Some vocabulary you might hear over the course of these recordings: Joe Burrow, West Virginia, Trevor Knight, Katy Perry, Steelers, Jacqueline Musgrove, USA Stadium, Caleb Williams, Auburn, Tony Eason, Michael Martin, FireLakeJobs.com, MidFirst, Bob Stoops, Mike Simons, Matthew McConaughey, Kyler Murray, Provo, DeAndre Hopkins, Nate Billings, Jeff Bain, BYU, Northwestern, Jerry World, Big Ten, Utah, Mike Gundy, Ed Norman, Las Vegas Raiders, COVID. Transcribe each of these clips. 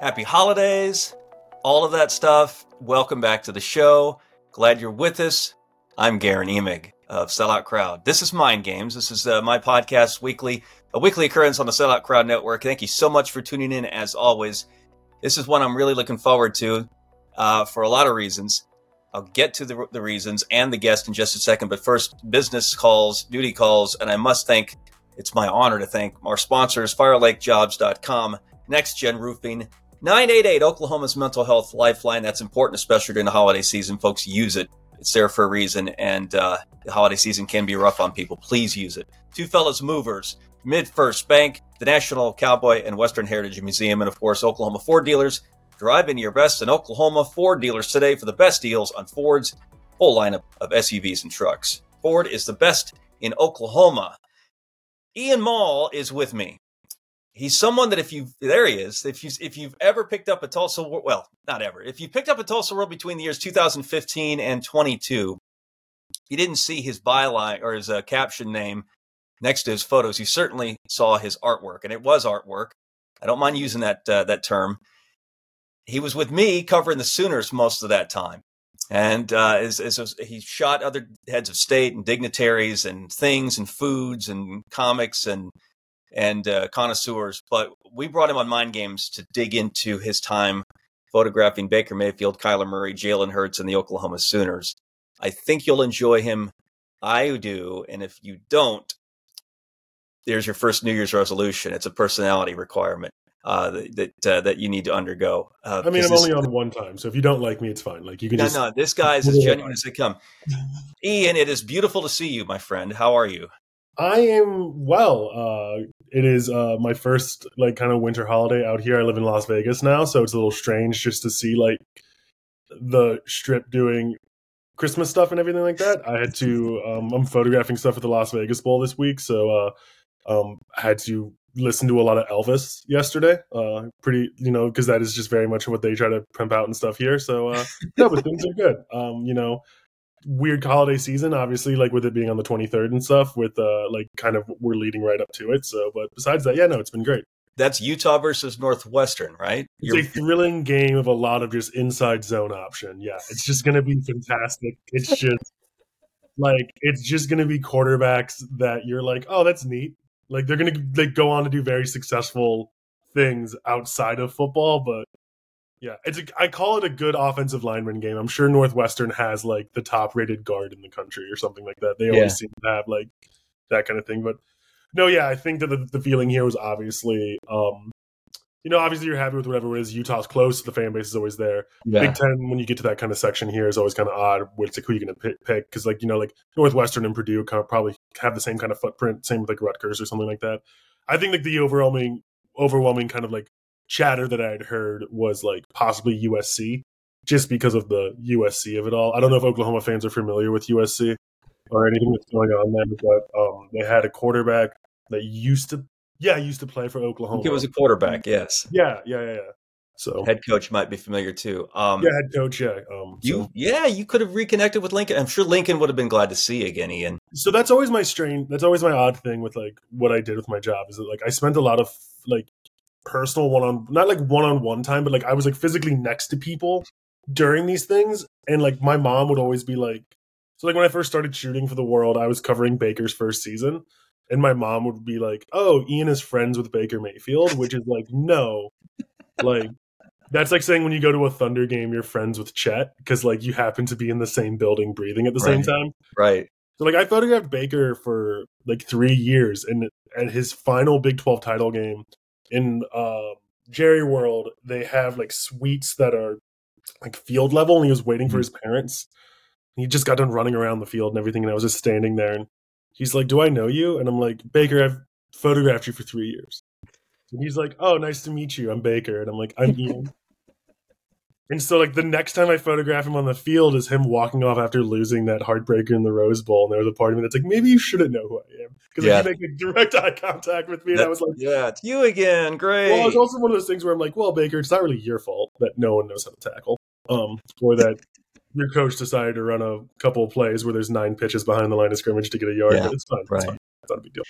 Happy holidays, all of that stuff. Welcome back to the show. Glad you're with us. I'm Garen Emig of Sellout Crowd. This is Mind Games. This is my podcast weekly, a weekly occurrence on the Sellout Crowd Network. Thank you so much for tuning in as always. This is one I'm really looking forward to for a lot of reasons. I'll get to the reasons and the guest in just a second, but first, business calls, duty calls, and I must thank, it's my honor to thank our sponsors, FirelakeJobs.com, Next Gen Roofing, 988, Oklahoma's mental health lifeline. That's important, especially during the holiday season. Folks, use it. It's there for a reason, and the holiday season can be rough on people. Please use it. Two Fellas Movers, MidFirst Bank, the National Cowboy and Western Heritage Museum, and of course, Oklahoma Ford Dealers. Drive into your best in Oklahoma Ford Dealers today for the best deals on Ford's whole lineup of SUVs and trucks. Ford is the best in Oklahoma. Ian Maule is with me. He's someone that if you've ever picked up a Tulsa World, well, not ever. If you picked up a Tulsa World between the years 2015 and 22, you didn't see his byline or his caption name next to his photos. You certainly saw his artwork, and it was artwork. I don't mind using that term. He was with me covering the Sooners most of that time. And he shot other heads of state and dignitaries and things and foods and comics and connoisseurs. But we brought him on Mind Games to dig into his time photographing Baker Mayfield, Kyler Murray, Jalen Hurts, and the Oklahoma Sooners. I think you'll enjoy him. I do. And if you don't, there's your first New Year's resolution. It's a personality requirement that you need to undergo. I'm only on one time, so if you don't like me, it's fine. Like you can this guy is as genuine as they come. Ian, it is beautiful to see you, my friend. How are you? I am well. It is my first like kind of winter holiday out here. I live in Las Vegas now, so it's a little strange just to see like the strip doing Christmas stuff and everything like that. I had to. I'm photographing stuff at the Las Vegas Bowl this week, so I had to listen to a lot of Elvis yesterday, because that is just very much what they try to pimp out and stuff here. So no, but things are good. Weird holiday season, obviously, like with it being on the 23rd and stuff, with kind of we're leading right up to it. So, but besides that, yeah, no, it's been great. That's Utah versus Northwestern, right? It's a thrilling game of a lot of just inside zone option. Yeah, it's just going to be fantastic. It's just like it's just going to be quarterbacks that you're like, oh, that's neat. Like they're going to go on to do very successful things outside of football, but yeah, I call it a good offensive lineman game. I'm sure Northwestern has like the top rated guard in the country or something like that. They always seem to have like that kind of thing. But no, yeah, I think that the feeling here was obviously, obviously you're happy with whatever it is. Utah's close, the fan base is always there. Yeah. Big Ten, when you get to that kind of section here, is always kind of odd. It's like who you're going to pick because, Northwestern and Purdue kind of probably have the same kind of footprint, same with like Rutgers or something like that. I think like the overwhelming kind of like chatter that I had heard was like possibly USC, just because of the USC of it all. I don't know if Oklahoma fans are familiar with USC or anything that's going on there, but they had a quarterback that used to play for Oklahoma. I think it was a quarterback, yes. Yeah. So head coach might be familiar too. Head coach. Yeah. You could have reconnected with Lincoln. I'm sure Lincoln would have been glad to see you again, Ian. So that's always my strain. That's always my odd thing with like what I did with my job is that like I spent a lot of like personal one-on-one time, but like I was like physically next to people during these things, and like my mom would always be like, so like when I first started shooting for The World, I was covering Baker's first season. And my mom would be like, oh, Ian is friends with Baker Mayfield, which is like, no. Like, that's like saying when you go to a Thunder game, you're friends with Chet because, like, you happen to be in the same building breathing at the same time. Right. So, like, I photographed Baker for, like, 3 years. And at his final Big 12 title game in Jerry World, they have, like, suites that are, like, field level. And he was waiting for his parents. And he just got done running around the field and everything. And I was just standing there. And he's like, do I know you? And I'm like, Baker, I've photographed you for 3 years. And he's like, oh, nice to meet you. I'm Baker. And I'm like, I'm Ian. And so like the next time I photograph him on the field is him walking off after losing that heartbreaker in the Rose Bowl. And there was a part of me that's like, maybe you shouldn't know who I am. Because he made direct eye contact with me. And I was like, yeah, it's you again. Great. Well, it's also one of those things where I'm like, well, Baker, it's not really your fault that no one knows how to tackle. Or that your coach decided to run a couple of plays where there's 9 pitches behind the line of scrimmage to get a yard. Yeah, but it's fine. It's not a big deal.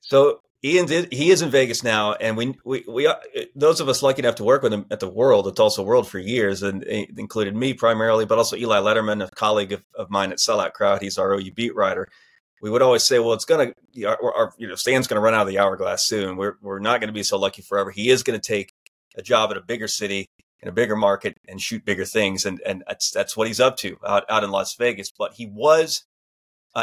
So He is in Vegas now, and we are, those of us lucky enough to work with him at the Tulsa World for years, and it included me primarily, but also Eli Letterman, a colleague of mine at Sellout Crowd. He's our OU beat writer. We would always say, well, it's going to our stand's going to run out of the hourglass soon. We're not going to be so lucky forever. He is going to take a job at a bigger city in a bigger market and shoot bigger things, and that's what he's up to out in Las Vegas. But he was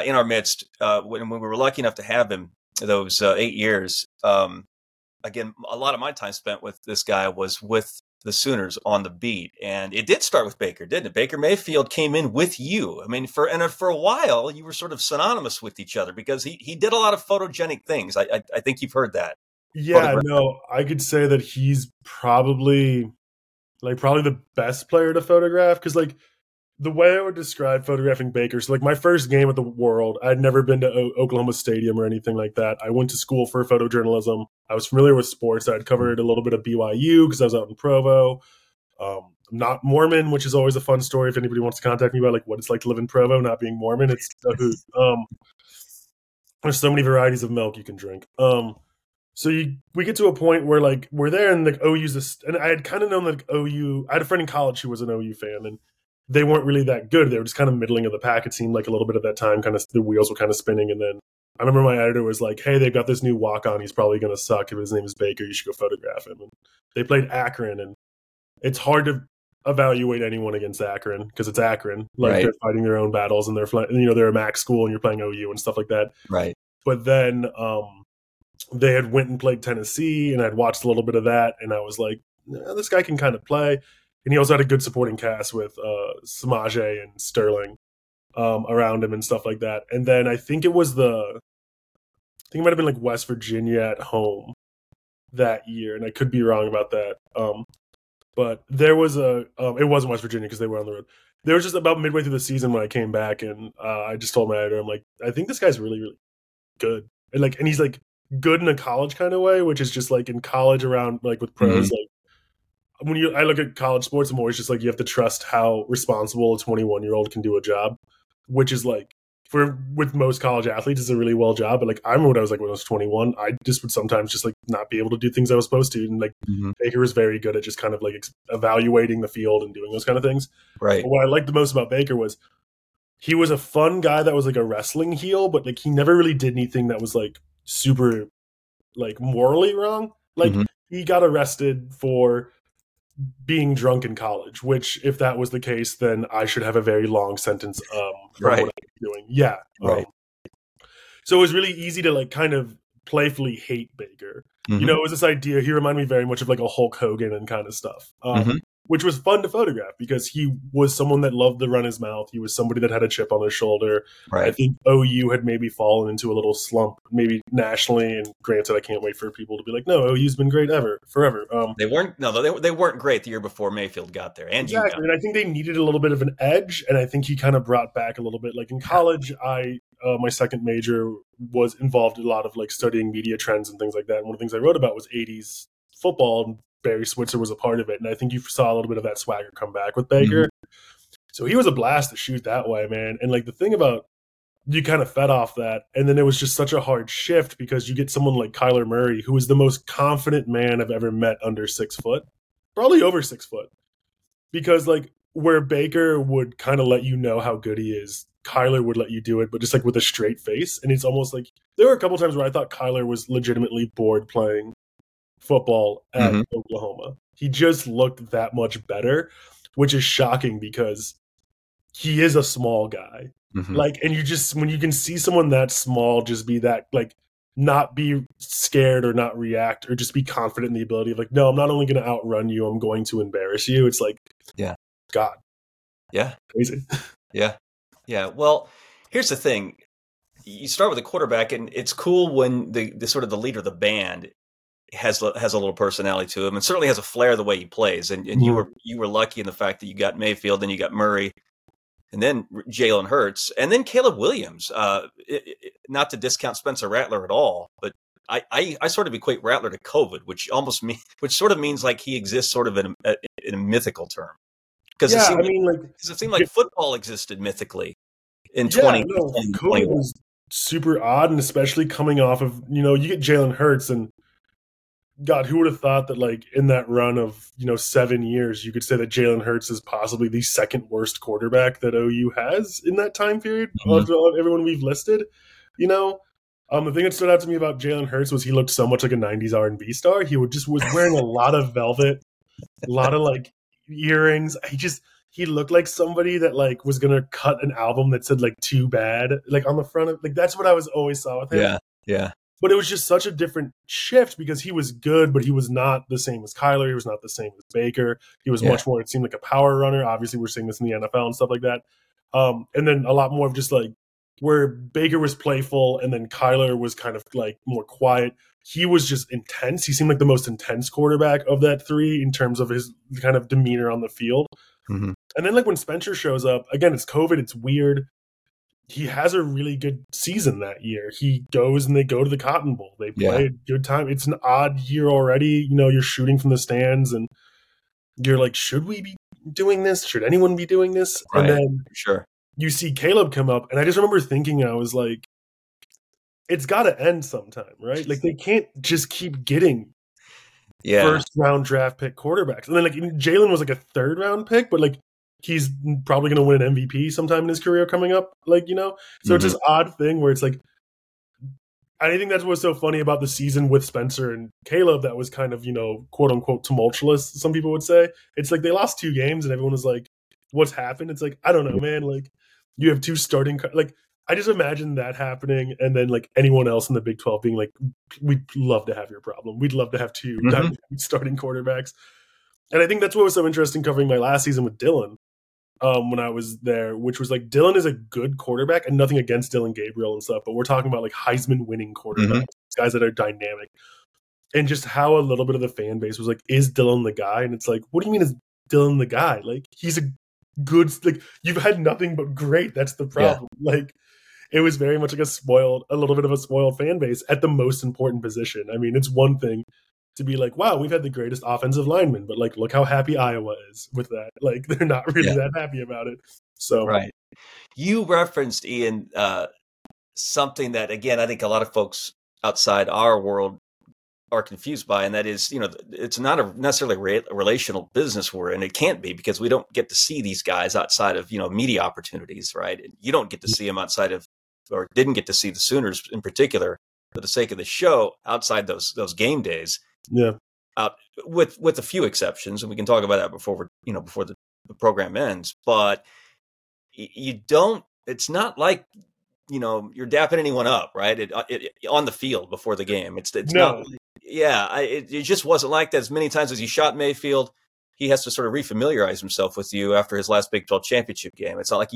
in our midst when we were lucky enough to have him. Those 8 years, again, a lot of my time spent with this guy was with the Sooners on the beat, and it did start with Baker, didn't it? Baker Mayfield came in with you. I mean, for a while, you were sort of synonymous with each other because he did a lot of photogenic things. I think you've heard that. Yeah, no, I could say that he's probably the best player to photograph because the way I would describe photographing Baker, so my first game at the World, I'd never been to Oklahoma Stadium or anything like that. I went to school for photojournalism. I was familiar with sports. I'd covered a little bit of BYU because I was out in Provo. I'm not Mormon, which is always a fun story if anybody wants to contact me about what it's like to live in Provo, not being Mormon. It's a hoot. There's so many varieties of milk you can drink. So we get to a point where we're there and OU's this, and I had kind of known OU. I had a friend in college who was an OU fan, and they weren't really that good. They were just kind of middling of the pack. It seemed like a little bit at that time, kind of the wheels were kind of spinning. And then I remember my editor was like, hey, they've got this new walk-on. He's probably going to suck. If his name is Baker, you should go photograph him. And they played Akron, and it's hard to evaluate anyone against Akron because it's Akron. Right. They're fighting their own battles, and they're a MAC school, and you're playing OU and stuff like that. Right. But then they had went and played Tennessee, and I'd watched a little bit of that, and I was like, this guy can kind of play. And he also had a good supporting cast with Samaje and Sterling around him and stuff like that. And then I think it might have been West Virginia at home that year. And I could be wrong about that. But there was it wasn't West Virginia because they were on the road. There was just about midway through the season when I came back, and I just told my editor, I'm like, I think this guy's really, really good. And and he's good in a college kind of way, which is just in college around with pros, mm-hmm. I look at college sports, I'm always just you have to trust how responsible a 21-year-old can do a job, which is with most college athletes is a really well job. But I remember what I was when I was 21, I just would sometimes just not be able to do things I was supposed to, and mm-hmm. Baker was very good at just kind of evaluating the field and doing those kind of things. Right. But what I liked the most about Baker was he was a fun guy that was a wrestling heel, but he never really did anything that was super morally wrong. Mm-hmm. He got arrested for being drunk in college, which if that was the case, then I should have a very long sentence for right. what I'm doing. Yeah. Right. So it was really easy to kind of playfully hate Baker. Mm-hmm. It was this idea, he reminded me very much of a Hulk Hogan and kind of stuff, mm-hmm. which was fun to photograph because he was someone that loved to run his mouth. He was somebody that had a chip on his shoulder. Right. I think OU had maybe fallen into a little slump, maybe nationally. And granted, I can't wait for people to be like, no, OU's been great forever. They weren't great the year before Mayfield got there. And exactly. And I think they needed a little bit of an edge. And I think he kind of brought back a little bit. In college, my second major was involved in a lot of studying media trends and things like that. And one of the things I wrote about was 80s football, and Barry Switzer was a part of it. And I think you saw a little bit of that swagger come back with Baker. Mm-hmm. So he was a blast to shoot that way, man. And the thing about, you kind of fed off that. And then it was just such a hard shift because you get someone like Kyler Murray, who is the most confident man I've ever met under 6 foot, probably over 6 foot, because where Baker would kind of let you know how good he is, Kyler would let you do it, but just with a straight face. And it's almost there were a couple times where I thought Kyler was legitimately bored playing football at mm-hmm. Oklahoma. He just looked that much better, which is shocking because he is a small guy. Mm-hmm. And you just, when you can see someone that small, just be that, not be scared or not react or just be confident in the ability of no, I'm not only going to outrun you, I'm going to embarrass you. It's yeah, God. Yeah. Crazy. Yeah. Yeah. Well, here's the thing. You start with a quarterback, and it's cool when the sort of the leader of the band has a little personality to him, and certainly has a flair the way he plays. And you were lucky in the fact that you got Mayfield, and you got Murray, and then Jalen Hurts, and then Caleb Williams. Not to discount Spencer Rattler at all, but I sort of equate Rattler to COVID, which sort of means he exists sort of in a mythical term. Because it seemed like football existed mythically in 2020. No, COVID was super odd, and especially coming off of, you know, you get Jalen Hurts, and God, who would have thought that, like, in that run of, you know, 7 years, you could say that Jalen Hurts is possibly the second worst quarterback that OU has in that time period of everyone we've listed, you know? The thing that stood out to me about Jalen Hurts was he looked so much like a 90s R&B star. He would just was wearing a lot of velvet, a lot of, like, earrings. He looked like somebody that, like, was going to cut an album that said, like, too bad, like, on the front of, like, that's what I was always saw with him. Yeah, yeah. But it was just such a different shift because he was good, but he was not the same as Kyler. He was not the same as Baker. He was much more, it seemed like, a power runner. Obviously, we're seeing this in the NFL and stuff like that. And then a lot more of just, like, where Baker was playful and then Kyler was kind of, like, more quiet. He was just intense. He seemed like the most intense quarterback of that three in terms of his kind of demeanor on the field. Mm-hmm. And then, like, when Spencer shows up, again, it's COVID, it's weird. He has a really good season that year. He goes and they go to the Cotton Bowl. They play a good time. It's an odd year already. You know, you're shooting from the stands and you're like, should we be doing this? Should anyone be doing this? Right. And then you see Caleb come up, and I just remember thinking, I was like, it's got to end sometime, right? Like, they can't just keep getting first round draft pick quarterbacks. And then, like, Jalen was like a third round pick, but, like, he's probably going to win an MVP sometime in his career coming up, like, you know? So it's this odd thing where it's like, I think that's what's so funny about the season with Spencer and Caleb that was kind of, you know, quote unquote tumultuous, some people would say. It's like they lost 2 games and everyone was like, what's happened? It's like, I don't know, man. Like, you have 2 starting, like, I just imagine that happening. And then, like, anyone else in the Big 12 being like, we'd love to have your problem. We'd love to have 2 starting quarterbacks. And I think that's what was so interesting covering my last season with Dylan. When I was there, which was like, Dylan is a good quarterback, and nothing against Dylan Gabriel and stuff, but we're talking about, like, Heisman winning quarterbacks, guys that are dynamic, and just how a little bit of the fan base was like, is Dylan the guy? And it's like, what do you mean is Dylan the guy? Like, he's a good, like, you've had nothing but great. That's the problem. Yeah. Like, it was very much like a little bit of a spoiled fan base at the most important position. I mean, it's one thing to be like, wow, we've had the greatest offensive lineman, but, like, look how happy Iowa is with that. Like, they're not really that happy about it. So, right. You referenced, Ian, something that, again, I think a lot of folks outside our world are confused by, and that is, you know, it's not necessarily a relational business we're in. It can't be, because we don't get to see these guys outside of, you know, media opportunities, right? You don't get to see them outside of, or didn't get to see the Sooners in particular, for the sake of the show, outside those game days. Yeah, with a few exceptions, and we can talk about that before the program ends. but you don't. It's not like, you know, you're dapping anyone up, right? It on the field before the game. It's no. Not. Yeah, it just wasn't like that. As many times as you shot Mayfield, he has to sort of refamiliarize himself with you after his last Big 12 championship game. It's not like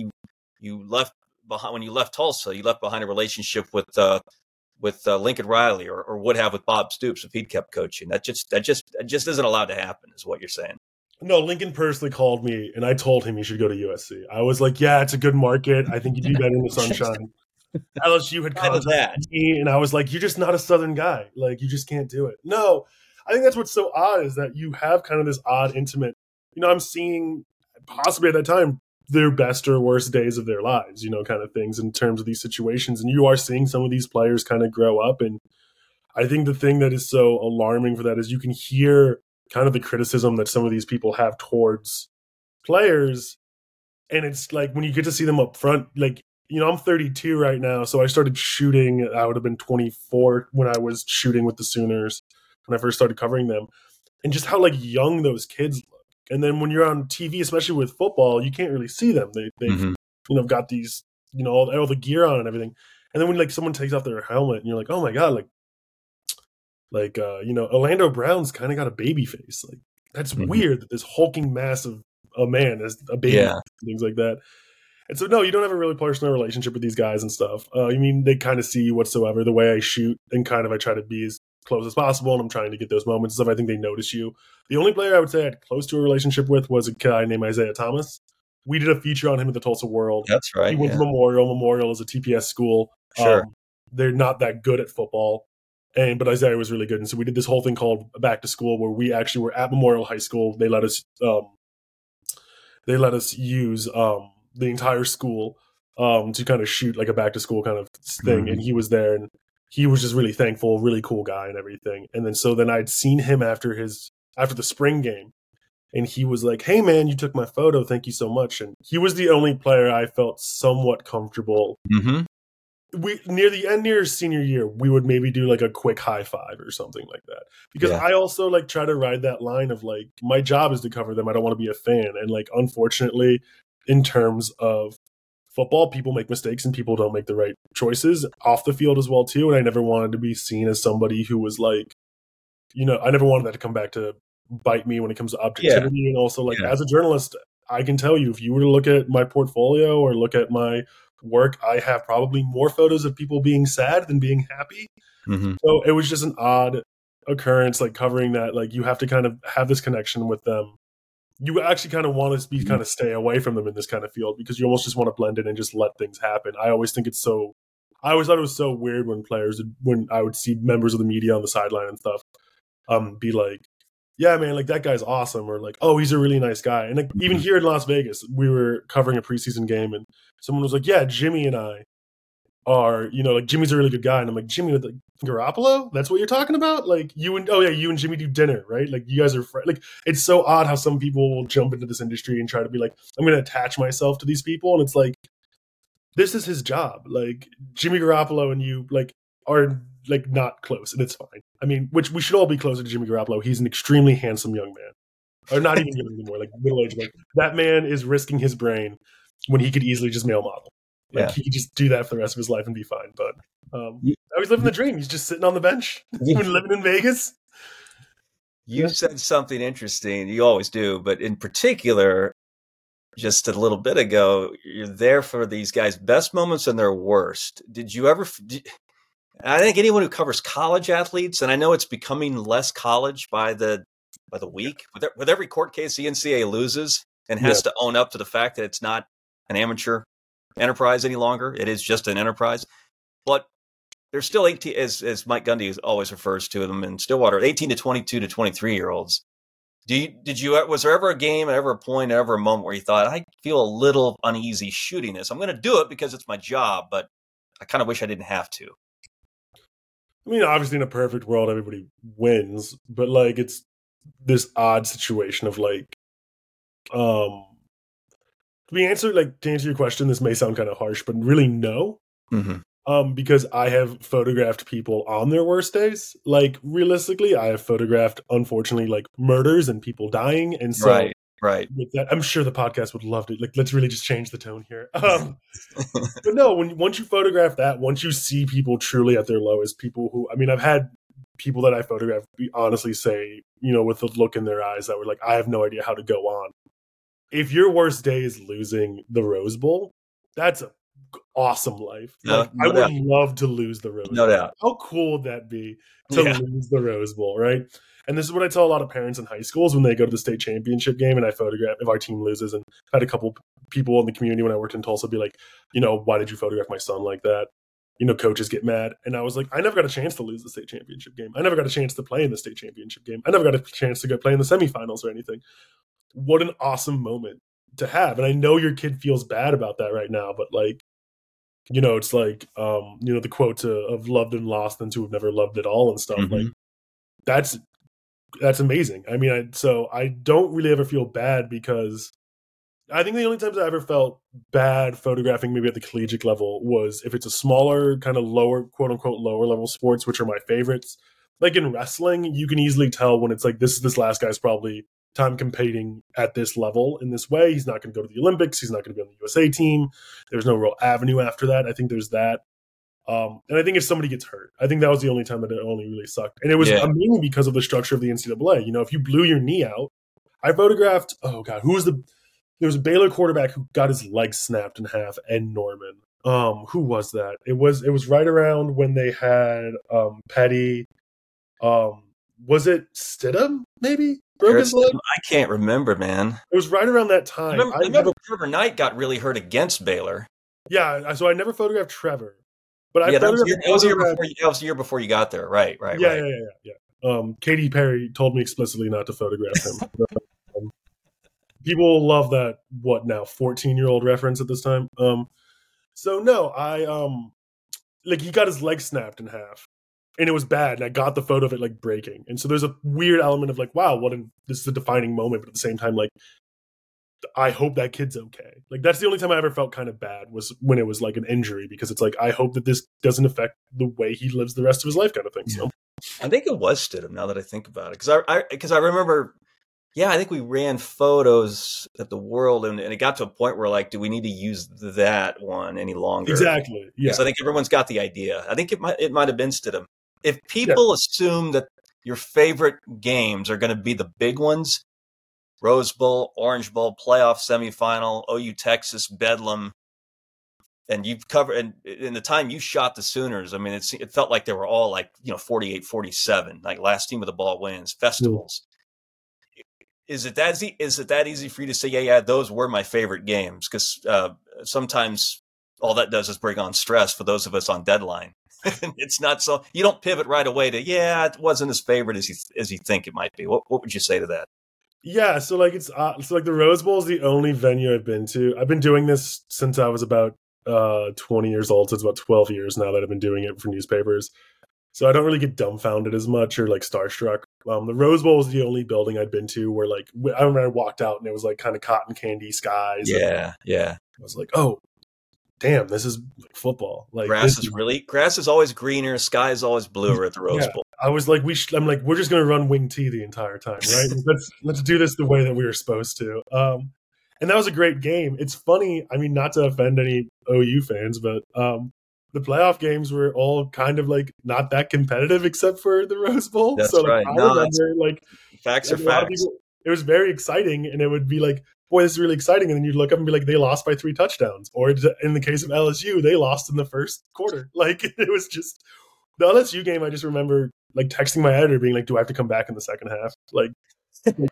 you left behind when you left Tulsa. You left behind a relationship with Lincoln Riley or would have with Bob Stoops if he'd kept coaching. That just isn't allowed to happen, is what you're saying. No, Lincoln personally called me and I told him he should go to USC. I was like, yeah, it's a good market. I think you do better in the sunshine. LSU had contacted me and I was like, you're just not a Southern guy. Like, you just can't do it. No, I think that's what's so odd, is that you have kind of this odd intimate, you know, I'm seeing possibly at that time their best or worst days of their lives, you know, kind of things in terms of these situations. And you are seeing some of these players kind of grow up. And I think the thing that is so alarming for that is you can hear kind of the criticism that some of these people have towards players. And it's like, when you get to see them up front, like, you know, I'm 32 right now. So I started shooting, I would have been 24 when I was shooting with the Sooners, when I first started covering them, and just how, like, young those kids look. And then when you're on TV, especially with football, you can't really see them. They've you know, got these, you know, all the gear on and everything. And then when, like, someone takes off their helmet and you're like, oh my God, like you know, Orlando Brown's kind of got a baby face. Like, that's weird that this hulking mass of a man is a baby, things like that. And so, no, you don't have a really personal relationship with these guys and stuff. I mean, they kind of see you whatsoever. The way I shoot and kind of I try to be as close as possible, and I'm trying to get those moments and stuff. I think they notice you. The only player I would say I had close to a relationship with was a guy named Isaiah Thomas. We did a feature on him at the Tulsa World. That's right. He went to Memorial. Memorial is a TPS school. Sure. They're not that good at football, but Isaiah was really good. And so we did this whole thing called Back to School, where we actually were at Memorial High School. They let us use the entire school to kind of shoot like a back to school kind of thing. Mm-hmm. And he was there, and he was just really thankful, really cool guy and everything. And then, so then I'd seen him after the spring game, and he was like, "Hey man, you took my photo. Thank you so much." And he was the only player I felt somewhat comfortable. Mm-hmm. We near senior year, we would maybe do like a quick high five or something like that, because I also like try to ride that line of like, my job is to cover them. I don't want to be a fan. And like, unfortunately, in terms of football, people make mistakes and people don't make the right choices off the field as well too. And I never wanted to be seen as somebody who was like, you know, I never wanted that to come back to bite me when it comes to objectivity. And also like, as a journalist, I can tell you, if you were to look at my portfolio or look at my work, I have probably more photos of people being sad than being happy. Mm-hmm. So it was just an odd occurrence, like covering that, like you have to kind of have this connection with them. You actually kind of want to be kind of stay away from them in this kind of field, because you almost just want to blend in and just let things happen. I always thought it was so weird when I would see members of the media on the sideline and stuff, be like, "Yeah, man, like that guy's awesome," or like, "Oh, he's a really nice guy." And like, even here in Las Vegas, we were covering a preseason game, and someone was like, "Yeah, Jimmy and I are, you know, like Jimmy's a really good guy." And I'm like, "Jimmy with like Garoppolo? That's what you're talking about? Like you and Jimmy do dinner, right? Like you guys are friends." Like, it's so odd how some people will jump into this industry and try to be like, "I'm going to attach myself to these people." And it's like, this is his job. Like Jimmy Garoppolo and you like are like not close, and it's fine. I mean, which we should all be closer to Jimmy Garoppolo. He's an extremely handsome young man, or not even young anymore, like middle-aged. Like that man is risking his brain when he could easily just male model. Like he could just do that for the rest of his life and be fine. But now he's living the dream. He's just sitting on the bench, living in Vegas. You said something interesting. You always do, but in particular, just a little bit ago, you're there for these guys' best moments and their worst. Did you ever? I think anyone who covers college athletes, and I know it's becoming less college by the week, with every court case the NCAA loses and has to own up to the fact that it's not an amateur enterprise any longer. It is just an enterprise. But there's still 18, as Mike Gundy always refers to them in Stillwater, 18 to 22 to 23-year-olds. Was there ever a game, ever a point, ever a moment where you thought, "I feel a little uneasy shooting this. I'm going to do it because it's my job, but I kind of wish I didn't have to"? I mean, obviously in a perfect world, everybody wins, but like, it's this odd situation of like, to answer your question, this may sound kind of harsh, but really no, because I have photographed people on their worst days. Like realistically, I have photographed, unfortunately, like murders and people dying. And so right. With that, I'm sure the podcast would love to, like, let's really just change the tone here. But no, once you photograph that, once you see people truly at their lowest, people who, I mean, I've had people that I photographed honestly say, you know, with the look in their eyes that were like, "I have no idea how to go on." If your worst day is losing the Rose Bowl, that's an awesome life. I would love to lose the Rose Bowl. No doubt. How cool would that be to lose the Rose Bowl, right? And this is what I tell a lot of parents in high schools when they go to the state championship game, and I photograph if our team loses. And I had a couple people in the community when I worked in Tulsa be like, "You know, why did you photograph my son like that?" You know, coaches get mad. And I was like, I never got a chance to lose the state championship game. I never got a chance to play in the state championship game. I never got a chance to go play in the semifinals or anything. What an awesome moment to have. And I know your kid feels bad about that right now, but like, you know, it's like, you know, the quote of loved and lost and to have never loved at all and stuff. Mm-hmm. Like that's amazing. I mean, I don't really ever feel bad, because I think the only times I ever felt bad photographing maybe at the collegiate level was if it's a smaller kind of lower, quote unquote, lower level sports, which are my favorites. Like in wrestling, you can easily tell when it's like, this last guy's probably time competing at this level in this way. He's not going to go to the Olympics. He's not going to be on the USA team. There's no real avenue after that. I think there's that. And I think if somebody gets hurt, I think that was the only time that it only really sucked. And it was mainly because of the structure of the NCAA. You know, if you blew your knee out, I photographed, there was a Baylor quarterback who got his leg snapped in half, Ed Norman. Who was that? It was right around when they had Petty. Was it Stidham maybe? I can't remember, man. It was right around that time. I remember Trevor Knight got really hurt against Baylor. Yeah, so I never photographed Trevor. But that was the year before you got there. Right. Yeah. Katy Perry told me explicitly not to photograph him. People love that, 14-year-old reference at this time. So no, I like he got his leg snapped in half, and it was bad. And I got the photo of it like breaking, and so there's a weird element of like, wow, what this is a defining moment, but at the same time, like, I hope that kid's okay. Like that's the only time I ever felt kind of bad was when it was like an injury, because it's like I hope that this doesn't affect the way he lives the rest of his life, kind of thing. Yeah. So I think it was Stidham. Now that I think about it, because I remember. Yeah, I think we ran photos at the World, and it got to a point where, like, do we need to use that one any longer? Exactly. Yeah. Because I think everyone's got the idea. I think it might have been Stidham. If people assume that your favorite games are going to be the big ones, Rose Bowl, Orange Bowl, playoff semifinal, OU Texas, Bedlam, and you've covered, and in the time you shot the Sooners, I mean, it felt like they were all like, you know, 48-47, like last team with the ball wins, festivals. Mm-hmm. Is it that easy for you to say, yeah, those were my favorite games? Because sometimes all that does is bring on stress for those of us on deadline. It's not so – you don't pivot right away to, it wasn't as favorite as you think it might be. What would you say to that? Yeah, so, like, it's so like the Rose Bowl is the only venue I've been to. I've been doing this since I was about 20 years old, so it's about 12 years now that I've been doing it for newspapers. So I don't really get dumbfounded as much or, like, starstruck. The Rose Bowl was the only building I'd been to where, like, I remember I walked out and it was, like, kind of cotton candy skies. Yeah, yeah. I was like, oh, damn, this is like football. Like grass is always greener, sky is always bluer at the Rose Bowl. I was like, we're just going to run wing tee the entire time, right? let's do this the way that we were supposed to. And that was a great game. It's funny, I mean, not to offend any OU fans, but the playoff games were all kind of like not that competitive except for the Rose Bowl. That's so like, right. Facts. It was very exciting, and it would be like, boy, this is really exciting. And then you'd look up and be like, they lost by 3 touchdowns. Or in the case of LSU, they lost in the first quarter. Like it was just the LSU game. I just remember like texting my editor being like, do I have to come back in the second half? Like, and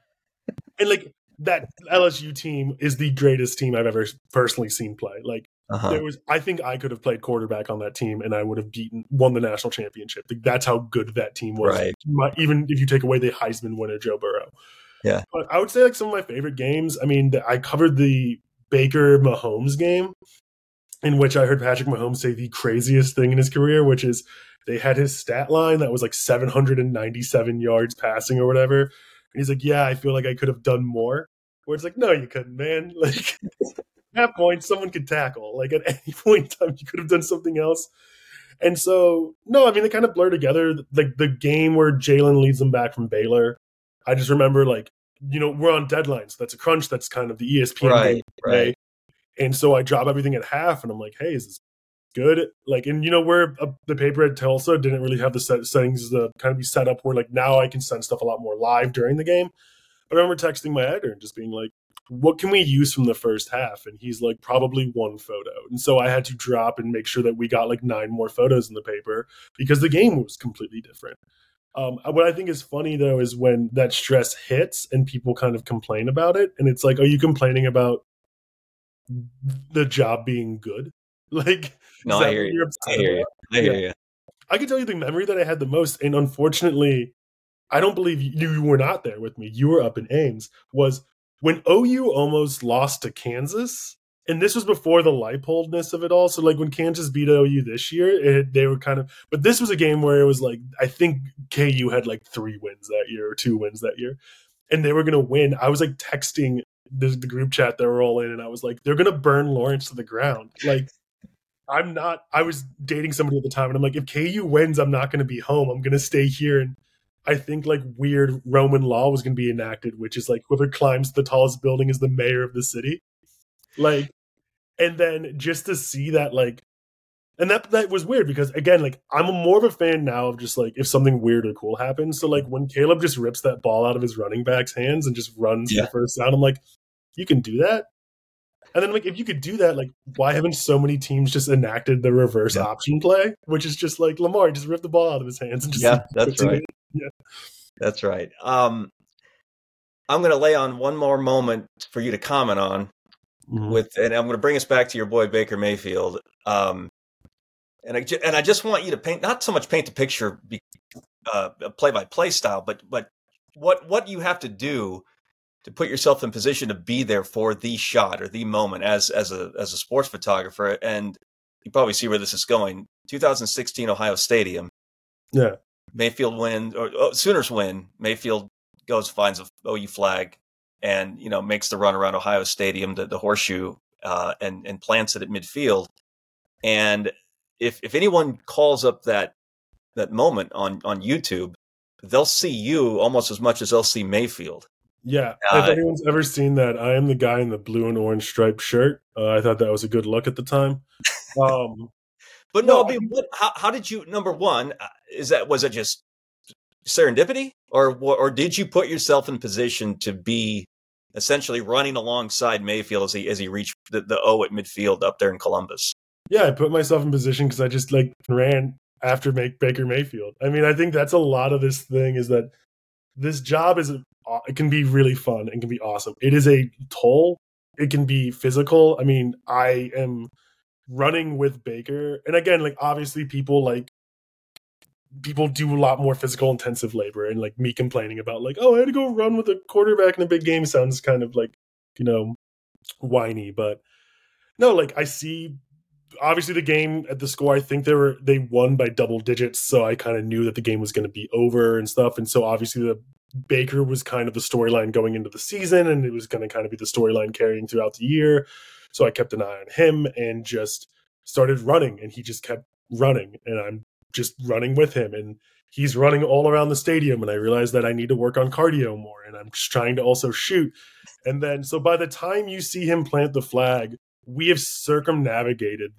like that LSU team is the greatest team I've ever personally seen play. Like, I think I could have played quarterback on that team, and I would have won the national championship. Like, that's how good that team was. Right. Even if you take away the Heisman winner, Joe Burrow. Yeah, but I would say like some of my favorite games. I mean, I covered the Baker Mahomes game, in which I heard Patrick Mahomes say the craziest thing in his career, which is they had his stat line that was like 797 yards passing or whatever, and he's like, "Yeah, I feel like I could have done more." Where it's like, "No, you couldn't, man." Like. At that point, someone could tackle. Like, at any point in time, you could have done something else. And so, no, I mean, they kind of blur together. Like, the game where Jalen leads them back from Baylor, I just remember, like, you know, we're on deadline, so that's a crunch. That's kind of the ESPN game today. Right. And so I drop everything at half, and I'm like, hey, is this good? Like, and, you know, where the paper at Tulsa didn't really have the settings to kind of be set up where, like, now I can send stuff a lot more live during the game. But I remember texting my editor and just being like, what can we use from the first half? And he's like, probably one photo. And so I had to drop and make sure that we got like 9 more photos in the paper because the game was completely different. What I think is funny though, is when that stress hits and people kind of complain about it. And it's like, are you complaining about the job being good? Like, no, I hear you. I can tell you the memory that I had the most. And unfortunately, I don't believe you were not there with me. You were up in Ames was, when OU almost lost to Kansas, and this was before the light-poledness of it all. So, like, when Kansas beat OU this year, they were kind of – but this was a game where it was like – I think KU had, like, 3 wins that year or 2 wins that year. And they were going to win. I was, like, texting the group chat they were all in, and I was like, they're going to burn Lawrence to the ground. Like, I'm not – I was dating somebody at the time, and I'm like, if KU wins, I'm not going to be home. I'm going to stay here and – I think like weird Roman law was going to be enacted, which is like whoever climbs the tallest building is the mayor of the city. Like, and then just to see that, like, and that was weird because again, like I'm more of a fan now of just like, if something weird or cool happens. So like when Caleb just rips that ball out of his running back's hands and just runs the first down, I'm like, you can do that. And then like, if you could do that, like why haven't so many teams just enacted the reverse option play, which is just like Lamar just ripped the ball out of his hands. And just that's right. Yeah, that's right. I'm going to lay on one more moment for you to comment on and I'm going to bring us back to your boy, Baker Mayfield. And I just want you to not so much paint the picture, play by play style, but what you have to do to put yourself in position to be there for the shot or the moment as a sports photographer. And you probably see where this is going. 2016 Ohio Stadium. Yeah. Mayfield wins, or Sooners win. Mayfield goes, finds a OU flag, and, you know, makes the run around Ohio Stadium, the horseshoe, and plants it at midfield. And if anyone calls up that moment on YouTube, they'll see you almost as much as they'll see Mayfield. Yeah. If anyone's ever seen that, I am the guy in the blue and orange striped shirt. I thought that was a good look at the time. But no, I mean, how did you, number one, was it just serendipity, or did you put yourself in position to be essentially running alongside Mayfield as he reached the O at midfield up there in Columbus? Yeah, I put myself in position because I just ran after Baker Mayfield. I mean, I think that's a lot of this thing, is that this job it can be really fun and can be awesome. It is a toll. It can be physical. I mean, I am running with Baker, and again, obviously people do a lot more physical intensive labor, and me complaining about I had to go run with a quarterback in a big game sounds kind of whiny, but no, I see obviously the game at the score. I think they won by double digits, so I kind of knew that the game was going to be over and stuff, and so obviously the Baker was kind of the storyline going into the season, and it was going to kind of be the storyline carrying throughout the year. So I kept an eye on him and just started running, and he just kept running, and I'm just running with him, and he's running all around the stadium. And I realized that I need to work on cardio more, and I'm just trying to also shoot. And then, so by the time you see him plant the flag, we have circumnavigated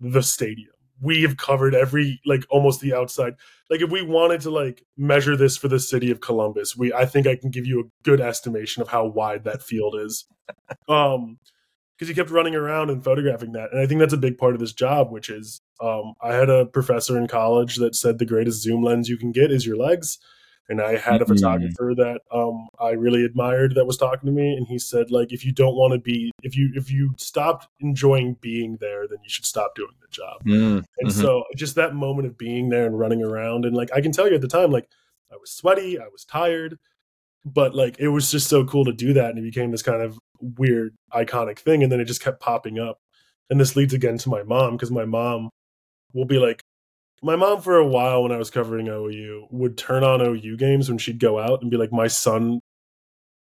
the stadium. We have covered every, almost the outside. If we wanted to measure this for the city of Columbus, I think I can give you a good estimation of how wide that field is. Because he kept running around and photographing that. And I think that's a big part of this job, which is I had a professor in college that said the greatest zoom lens you can get is your legs. And I had a photographer that I really admired that was talking to me. And he said, if you don't want to be, if you stopped enjoying being there, then you should stop doing the job. And so just that moment of being there and running around. And I can tell you at the time, I was sweaty, I was tired, but it was just so cool to do that. And it became this kind of weird, iconic thing. And then it just kept popping up. And this leads again to my mom, because my mom will be my mom for a while when I was covering OU would turn on OU games when she'd go out and be my son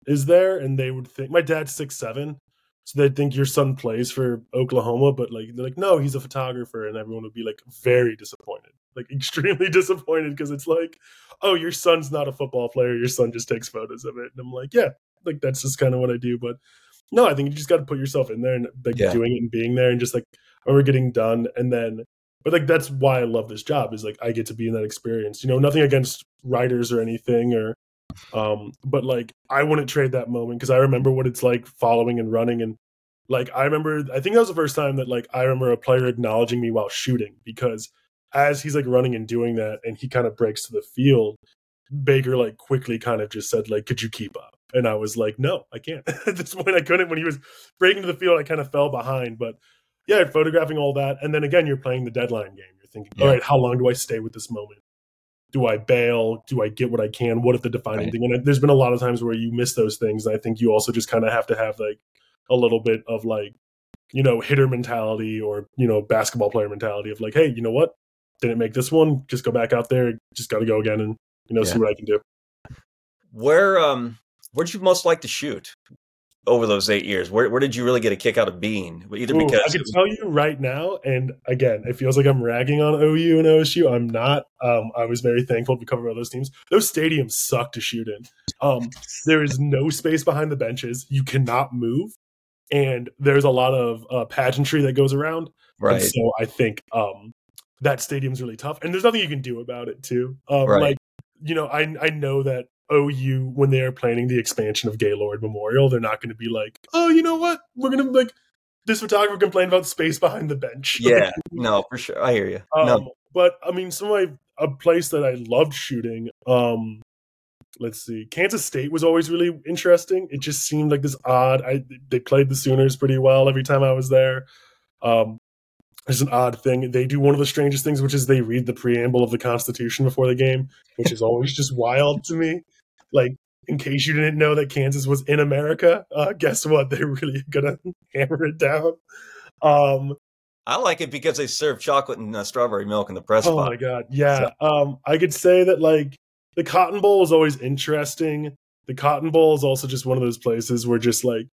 is there. And they would think, my dad's 6'7", so they'd think your son plays for Oklahoma, but they're no, he's a photographer. And everyone would be very disappointed, extremely disappointed. Cause it's oh, your son's not a football player. Your son just takes photos of it. And I'm yeah, that's just kind of what I do. But no, I think you just got to put yourself in there and doing it and being there and just oh, we're getting done. And then, but that's why I love this job, is I get to be in that experience, nothing against writers or anything, or, but I wouldn't trade that moment. Cause I remember what it's following and running. And I think that was the first time that I remember a player acknowledging me while shooting, because as he's running and doing that, and he kind of breaks to the field, Baker quickly kind of just said could you keep up? And I was no, I can't. At this point, I couldn't. When he was breaking to the field, I kind of fell behind. But yeah, photographing all that. And then again, you're playing the deadline game. You're thinking, all right, how long do I stay with this moment? Do I bail? Do I get what I can? What if the defining thing? And there's been a lot of times where you miss those things. And I think you also just kind of have to have a little bit of hitter mentality, or, basketball player mentality of hey, you know what? Didn't make this one. Just go back out there. Just got to go again and, see what I can do. Where'd you most like to shoot over those 8 years? Where did you really get a kick out of being? Either because I can tell you right now, and again, it feels like I'm ragging on OU and OSU. I'm not. I was very thankful to cover all those teams. Those stadiums suck to shoot in. There is no space behind the benches. You cannot move. And there's a lot of pageantry that goes around. Right. And so I think that stadium's really tough. And there's nothing you can do about it, too. Right. I know that OU, when they are planning the expansion of Gaylord Memorial, they're not going to be oh, you know what? We're going to this photographer complained about space behind the bench. Yeah, no, for sure. I hear you. But I mean, a place that I loved shooting, let's see, Kansas State was always really interesting. It just seemed like this odd, they played the Sooners pretty well every time I was there. It's an odd thing. They do one of the strangest things, which is they read the preamble of the Constitution before the game, which is always just wild to me. In case you didn't know that Kansas was in America, guess what? They're really going to hammer it down. I like it because they serve chocolate and strawberry milk in the press box. Oh my God. Yeah. So. I could say that like the Cotton Bowl was always interesting. The Cotton Bowl is also just one of those places where just like,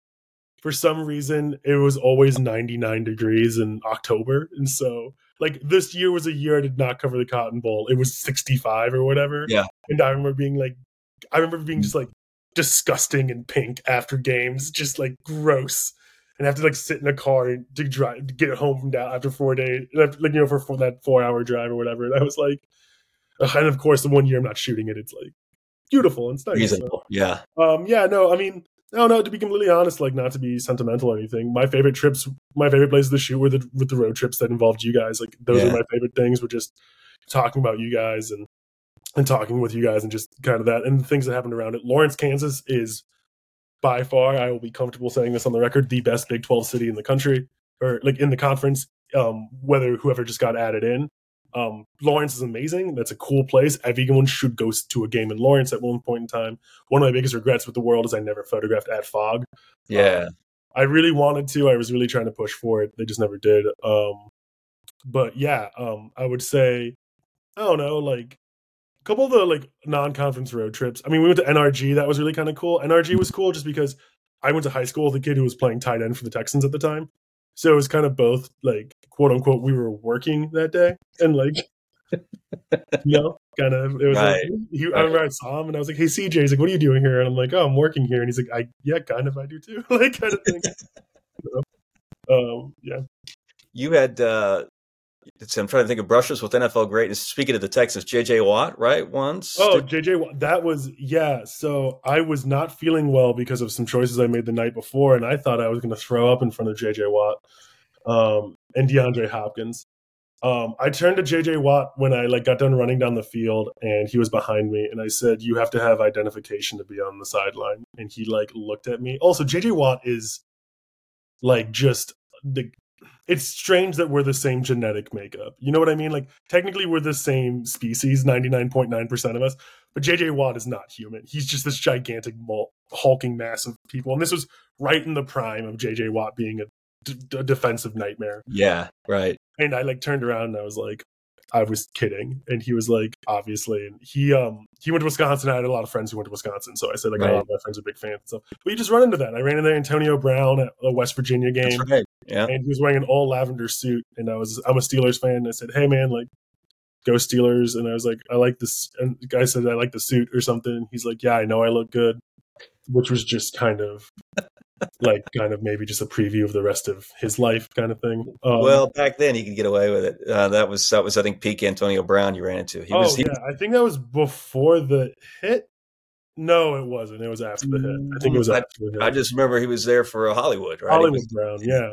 for some reason, it was always 99 degrees in October. And so like this year was a year I did not cover the Cotton Bowl. It was 65 or whatever. Yeah. And I remember being like, just like disgusting and pink after games, just like gross. And I have to like sit in a car to drive to get home from down after 4 days, like, you know, for that 4 hour drive or whatever. And I was like, and of course, the 1 year I'm not shooting it, it's like beautiful and it's nice. So, yeah. I mean, I don't know, to be completely honest, like not to be sentimental or anything. My favorite places to shoot were with the road trips that involved you guys. Like those are my favorite things. We're just talking about you guys and talking with you guys and just kind of that and the things that happened around it. Lawrence, Kansas is by far, I will be comfortable saying this on the record, the best Big 12 city in the country or like in the conference, whether whoever just got added in. Lawrence is amazing. That's a cool place. Everyone should go to a game in Lawrence at one point in time. One of my biggest regrets with the world is I never photographed at Fogg. Yeah. I really wanted to. I was really trying to push for it. They just never did. I would say, I don't know, like, couple of the like non-conference road trips. I mean, we went to NRG. That was really kind of cool. NRG was cool just because I went to high school with a kid who was playing tight end for the Texans at the time. So it was kind of both like, quote unquote, we were working that day and like, you know, kind of, it was right. Like, I remember I saw him and I was like, hey, CJ, he's like, what are you doing here? And I'm like, oh, I'm working here. And he's like, I do too. Like kind of thing. Yeah. You had, I'm trying to think of brushes with NFL greatness. Speaking of the Texans, J.J. Watt, right? Once. Oh, J.J. Watt. That was, yeah. So I was not feeling well because of some choices I made the night before, and I thought I was going to throw up in front of J.J. Watt and DeAndre Hopkins. I turned to J.J. Watt when I like got done running down the field, and he was behind me, and I said, you have to have identification to be on the sideline. And he like looked at me. Also, J.J. Watt is like just the – it's strange that we're the same genetic makeup. You know what I mean? Like technically we're the same species, 99.9% of us, but J.J. Watt is not human. He's just this gigantic hulking mass of people. And this was right in the prime of J.J. Watt being a defensive nightmare. Yeah. Right. And I like turned around and I was like, I was kidding. And he was like, obviously, and he went to Wisconsin. I had a lot of friends who went to Wisconsin. So I said, like, right. A lot of my friends are big fans. So we just run into that. I ran into Antonio Brown at a West Virginia game. That's right. Yeah. And he was wearing an all lavender suit. And I'm a Steelers fan. And I said, hey man, like go Steelers. And I was like, I like this. And the guy said, I like the suit or something. He's like, yeah, I know I look good, which was just kind of like kind of maybe just a preview of the rest of his life kind of thing. Well, back then he could get away with it. That was, I think, peak Antonio Brown you ran into. I think that was before the hit. No, it wasn't. It was after the hit. I think it was after the hit. I just remember he was there for Hollywood, right? Brown, yeah.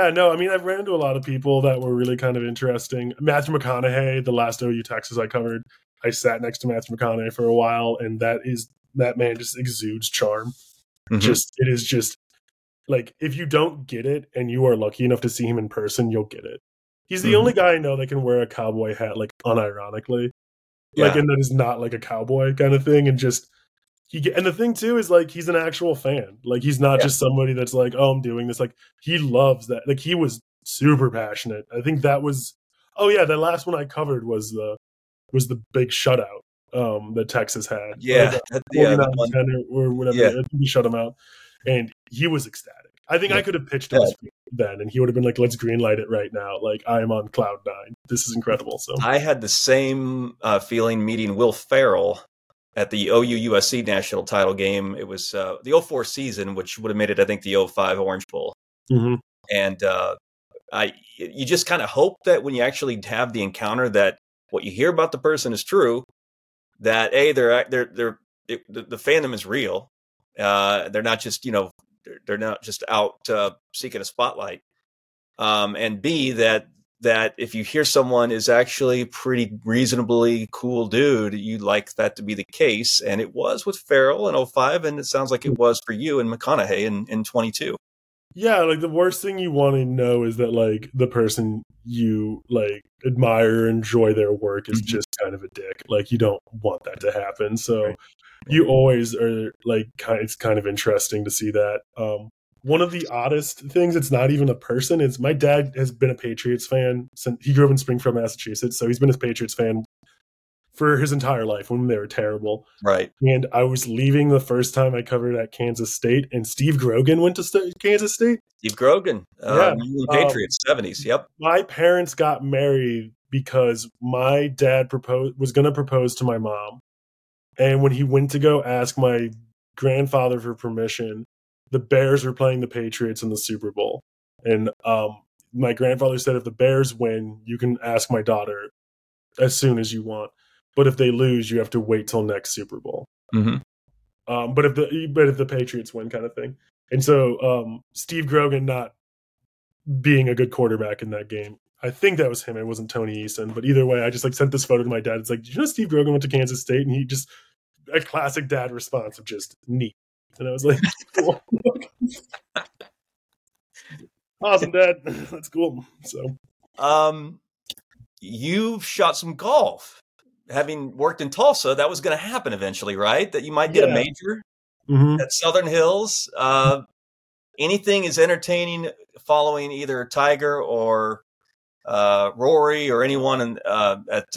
I mean, I've ran into a lot of people that were really kind of interesting. Matthew McConaughey, the last OU Texas I covered, I sat next to Matthew McConaughey for a while, and that man just exudes charm. Mm-hmm. It is just, like, if you don't get it and you are lucky enough to see him in person, you'll get it. He's the only guy I know that can wear a cowboy hat, like, unironically. Yeah. Like, and that is not like a cowboy kind of thing. And just, and the thing too is like, he's an actual fan. Like, he's not just somebody that's like, oh, I'm doing this. Like, he loves that. Like, he was super passionate. I think that was, the last one I covered was the big shutout that Texas had. Yeah. Or whatever. Yeah. We shut him out. And he was ecstatic. I think I could have pitched him then, and he would have been like, let's green light it right now. Like, I am on cloud nine. This is incredible. So I had the same feeling meeting Will Ferrell at the OU USC national title game. It was the 2004 season, which would have made it, I think, the 2005 Orange Bowl. Mm-hmm. And you just kind of hope that when you actually have the encounter that what you hear about the person is true, that A, the fandom is real. They're not just, you know, they're not just out seeking a spotlight, and B, that if you hear someone is actually pretty reasonably cool dude, you like that to be the case. And it was with Ferrell in 2005, and it sounds like it was for you and McConaughey in 2022. Yeah, like the worst thing you want to know is that like the person you like admire, enjoy their work is just kind of a dick. Like you don't want that to happen. So. Right. You always are like, it's kind of interesting to see that. One of the oddest things, it's not even a person, is my dad has been a Patriots fan since he grew up in Springfield, Massachusetts. So he's been a Patriots fan for his entire life when they were terrible. Right. And I was leaving the first time I covered at Kansas State, and Steve Grogan went to Kansas State. Steve Grogan, Patriots, 70s, yep. My parents got married because my dad was going to propose to my mom. And when he went to go ask my grandfather for permission, the Bears were playing the Patriots in the Super Bowl. And my grandfather said, if the Bears win, you can ask my daughter as soon as you want. But if they lose, you have to wait till next Super Bowl. Mm-hmm. But if the Patriots win, kind of thing. And so Steve Grogan not being a good quarterback in that game. I think that was him. It wasn't Tony Eason. But either way, I just sent this photo to my dad. It's like, did you know Steve Grogan went to Kansas State? And he just, a classic dad response of just neat. And I was like, cool. Awesome, Dad. That's cool. So, you've shot some golf. Having worked in Tulsa, that was going to happen eventually, right? That you might get a major at Southern Hills. Anything is entertaining following either Tiger or Rory or anyone at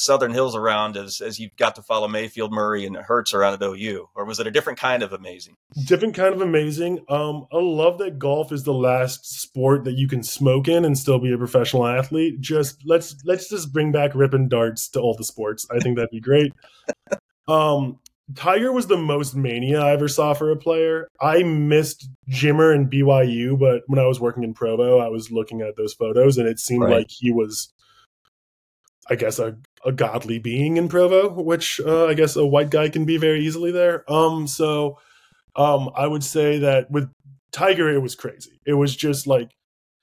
Southern Hills around as you've got to follow Mayfield, Murray, and Hurts around at OU? Or was it a different kind of amazing? Different kind of amazing. I love that golf is the last sport that you can smoke in and still be a professional athlete. Just let's just bring back rip and darts to all the sports. I think that'd be great. Tiger was the most mania I ever saw for a player. I missed Jimmer and BYU, but when I was working in Provo, I was looking at those photos, and it seemed like he was, I guess, a godly being in Provo, which I guess a white guy can be very easily there. So I would say that with Tiger, it was crazy. It was just like,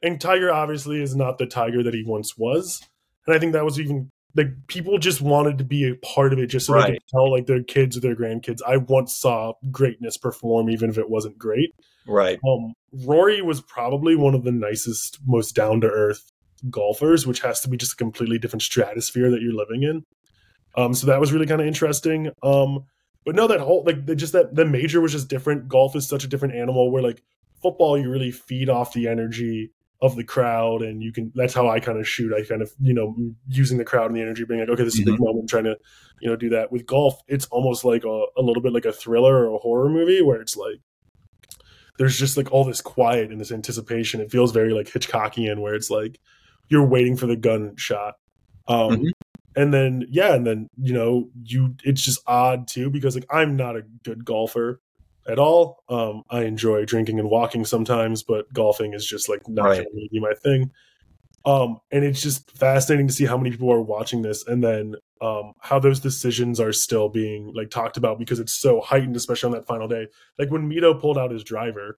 and Tiger obviously is not the Tiger that he once was. And I think that was even like people just wanted to be a part of it just so they could tell like their kids or their grandkids. I once saw greatness perform, even if it wasn't great. Right. Rory was probably one of the nicest, most down-to-earth golfers, which has to be just a completely different stratosphere that you're living in. So that was really kind of interesting. But no, that whole, the major was just different. Golf is such a different animal where like football, you really feed off the energy of the crowd, and you can, that's how I kind of shoot. I kind of, using the crowd and the energy, being like, okay, this is a big moment, I'm trying to, do that. With golf, it's almost like a little bit like a thriller or a horror movie where it's like, there's just like all this quiet and this anticipation. It feels very like Hitchcockian where it's like, you're waiting for the gun shot. And then it's just odd too, because like, I'm not a good golfer at all. I enjoy drinking and walking sometimes, but golfing is just like not going to be my thing. And it's just fascinating to see how many people are watching this, and then how those decisions are still being like talked about because it's so heightened, especially on that final day. Like when Mito pulled out his driver,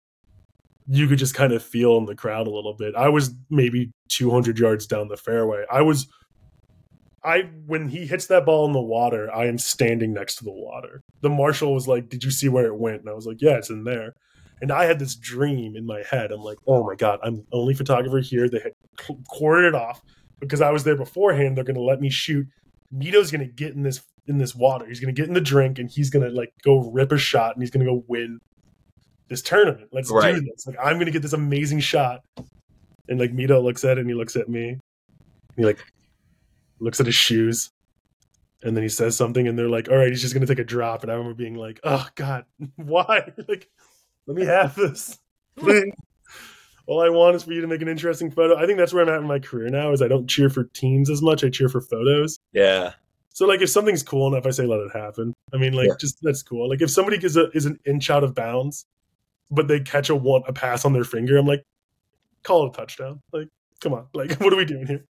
you could just kind of feel in the crowd a little bit. I was maybe 200 yards down the fairway. When he hits that ball in the water, I am standing next to the water. The marshal was like, did you see where it went? And I was like, yeah, it's in there. And I had this dream in my head. I'm like, oh my God, I'm the only photographer here. They had corded it off because I was there beforehand. They're going to let me shoot. Mito's going to get in this water. He's going to get in the drink, and he's going to like go rip a shot, and he's going to go win this tournament. Let's do this. Like, I'm going to get this amazing shot. And like Mito looks at it, and he looks at me. And he like looks at his shoes, and then he says something, and they're like, all right, he's just going to take a drop. And I remember being like, oh God, why? Like, let me have this. All I want is for you to make an interesting photo. I think that's where I'm at in my career now is I don't cheer for teams as much. I cheer for photos. Yeah. So like if something's cool enough, I say, let it happen. I mean, like just that's cool. Like if somebody is an inch out of bounds, but they catch a pass on their finger, I'm like, call it a touchdown. Like, come on. Like, what are we doing here?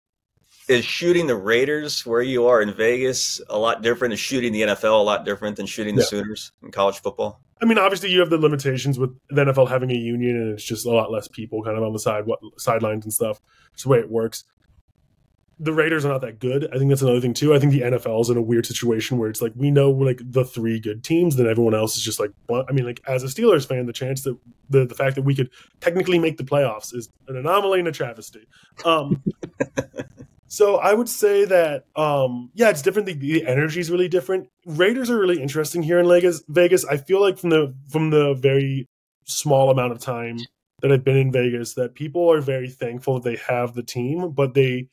Is shooting the Raiders where you are in Vegas a lot different? Is shooting the NFL a lot different than shooting the Sooners in college football? I mean, obviously you have the limitations with the NFL having a union, and it's just a lot less people kind of on the sidelines and stuff. It's the way it works. The Raiders are not that good. I think that's another thing too. I think the NFL is in a weird situation where it's like, we know like the three good teams, then everyone else is just like, I mean, like as a Steelers fan, the chance that the fact that we could technically make the playoffs is an anomaly and a travesty. So I would say that, it's different. The energy is really different. Raiders are really interesting here in Vegas. I feel like from the very small amount of time that have been in Vegas that people are very thankful that they have the team, but they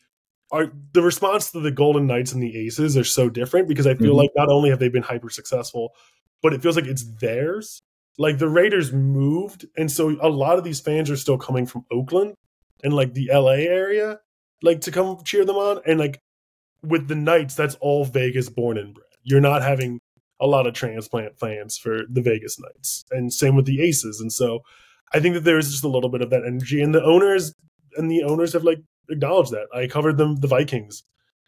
are the response to the Golden Knights and the Aces are so different because I feel like not only have they been hyper successful, but it feels like it's theirs. Like the Raiders moved, and so a lot of these fans are still coming from Oakland and like the LA area, like to come cheer them on. And like with the Knights, that's all Vegas born and bred. You're not having a lot of transplant fans for the Vegas Knights, and same with the Aces. And so I think that there is just a little bit of that energy, and the owners have like acknowledged that. I covered them, the Vikings.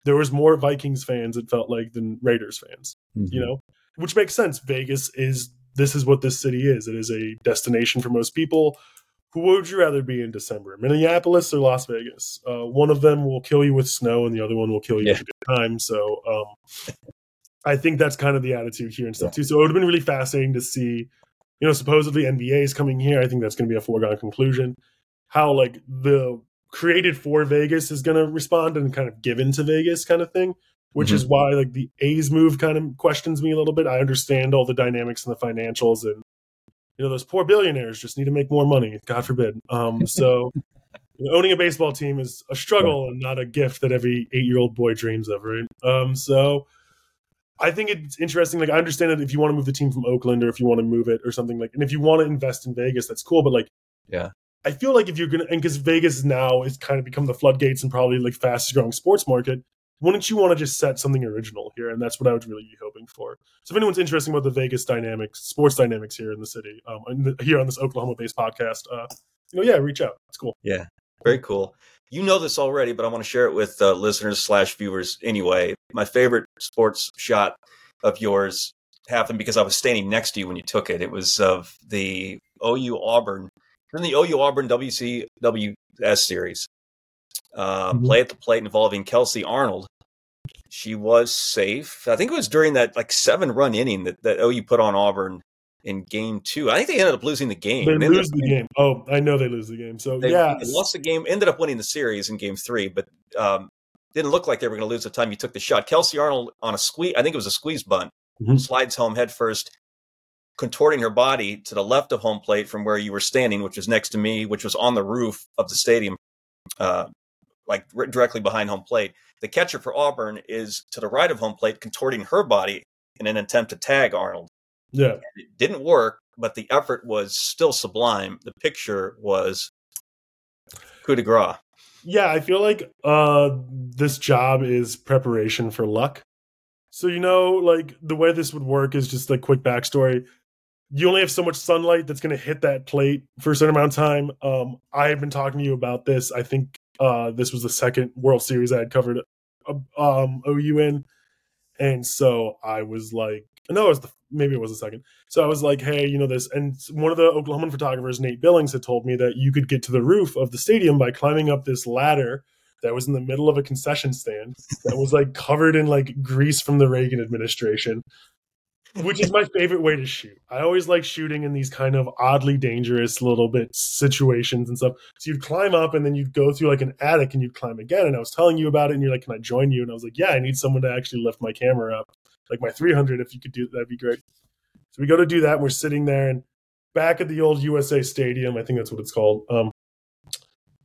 There was more Vikings fans, it felt like, than Raiders fans, you know, which makes sense. Vegas is, this is what this city is. It is a destination for most people. Who would you rather be in December, Minneapolis or Las Vegas? One of them will kill you with snow, and the other one will kill you with a good time. So I think that's kind of the attitude here and stuff too. So it would have been really fascinating to see, you know, supposedly NBA is coming here. I think that's going to be a foregone conclusion. How like the created for Vegas is going to respond and kind of given to Vegas kind of thing, which is why like the A's move kind of questions me a little bit. I understand all the dynamics and the financials, and you know, those poor billionaires just need to make more money. God forbid. So owning a baseball team is a struggle and not a gift that every 8-year-old boy dreams of, right? So I think it's interesting. Like, I understand that if you want to move the team from Oakland, or if you want to move it or something, like, and if you want to invest in Vegas, that's cool. But like, I feel like if you're going to, and because Vegas now is kind of become the floodgates and probably like fastest growing sports market, wouldn't you want to just set something original here? And that's what I would really be hoping for. So if anyone's interested about the Vegas dynamics, sports dynamics here in the city, here on this Oklahoma-based podcast, reach out. It's cool. Yeah, very cool. You know this already, but I want to share it with listeners/viewers anyway. My favorite sports shot of yours happened because I was standing next to you when you took it. It was of the OU Auburn, then the OU Auburn WCWS series. Play at the plate involving Kelsey Arnold. She was safe. I think it was during that like 7-run inning that OU put on Auburn in Game 2. I think they ended up losing the game. They lose the game. Oh, I know they lose the game. So they lost the game. Ended up winning the series in Game 3, but didn't look like they were going to lose the time you took the shot. Kelsey Arnold on a squeeze. I think it was a squeeze bunt. Slides home head first, contorting her body to the left of home plate from where you were standing, which was next to me, which was on the roof of the stadium. Like directly behind home plate. The catcher for Auburn is to the right of home plate, contorting her body in an attempt to tag Arnold. Yeah. And it didn't work, but the effort was still sublime. The picture was coup de grace. Yeah, I feel like this job is preparation for luck. So, you know, like the way this would work is just like quick backstory. You only have so much sunlight that's going to hit that plate for a certain amount of time. I have been talking to you about this. I think this was the second World Series I had covered OU in. And so I was like, no, it was maybe it was the second. So I was like, hey, you know this. And one of the Oklahoman photographers, Nate Billings, had told me that you could get to the roof of the stadium by climbing up this ladder that was in the middle of a concession stand that was like covered in like grease from the Reagan administration, which is my favorite way to shoot. I always like shooting in these kind of oddly dangerous little bit situations and stuff. So you'd climb up and then you'd go through like an attic and you'd climb again. And I was telling you about it and you're like, can I join you? And I was like, yeah, I need someone to actually lift my camera up. Like my 300, if you could do that, that'd be great. So we go to do that. And we're sitting there, and back at the old USA Stadium, I think that's what it's called.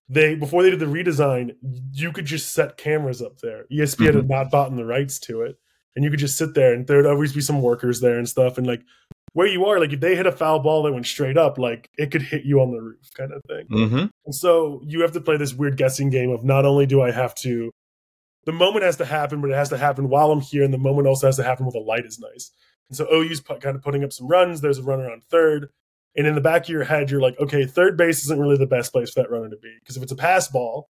Before they did the redesign, you could just set cameras up there. ESPN had not bought in the rights to it. And you could just sit there, and there would always be some workers there and stuff. And like where you are, like if they hit a foul ball that went straight up, like it could hit you on the roof kind of thing. And so you have to play this weird guessing game of not only do I have to, the moment has to happen, but it has to happen while I'm here. And the moment also has to happen while the light is nice. And so OU's kind of putting up some runs. There's a runner on third. And in the back of your head, you're like, okay, third base isn't really the best place for that runner to be. Because if it's a pass ball,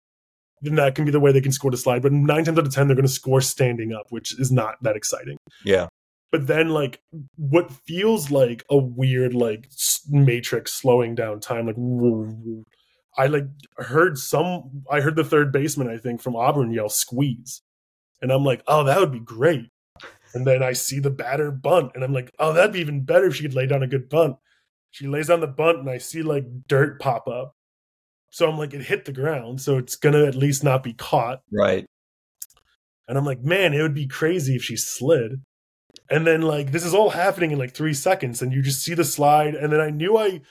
then that can be the way they can score to slide. But 9 times out of 10, they're going to score standing up, which is not that exciting. Yeah. But then, like, what feels like a weird, like, matrix slowing down time, like, I heard the third baseman, I think, from Auburn yell, squeeze. And I'm like, oh, that would be great. And then I see the batter bunt, and I'm like, oh, that'd be even better if she could lay down a good bunt. She lays down the bunt, and I see, like, dirt pop up. So I'm like, it hit the ground, so it's going to at least not be caught. Right. And I'm like, man, it would be crazy if she slid. And then, like, this is all happening in, like, 3 seconds, and you just see the slide. And then I knew I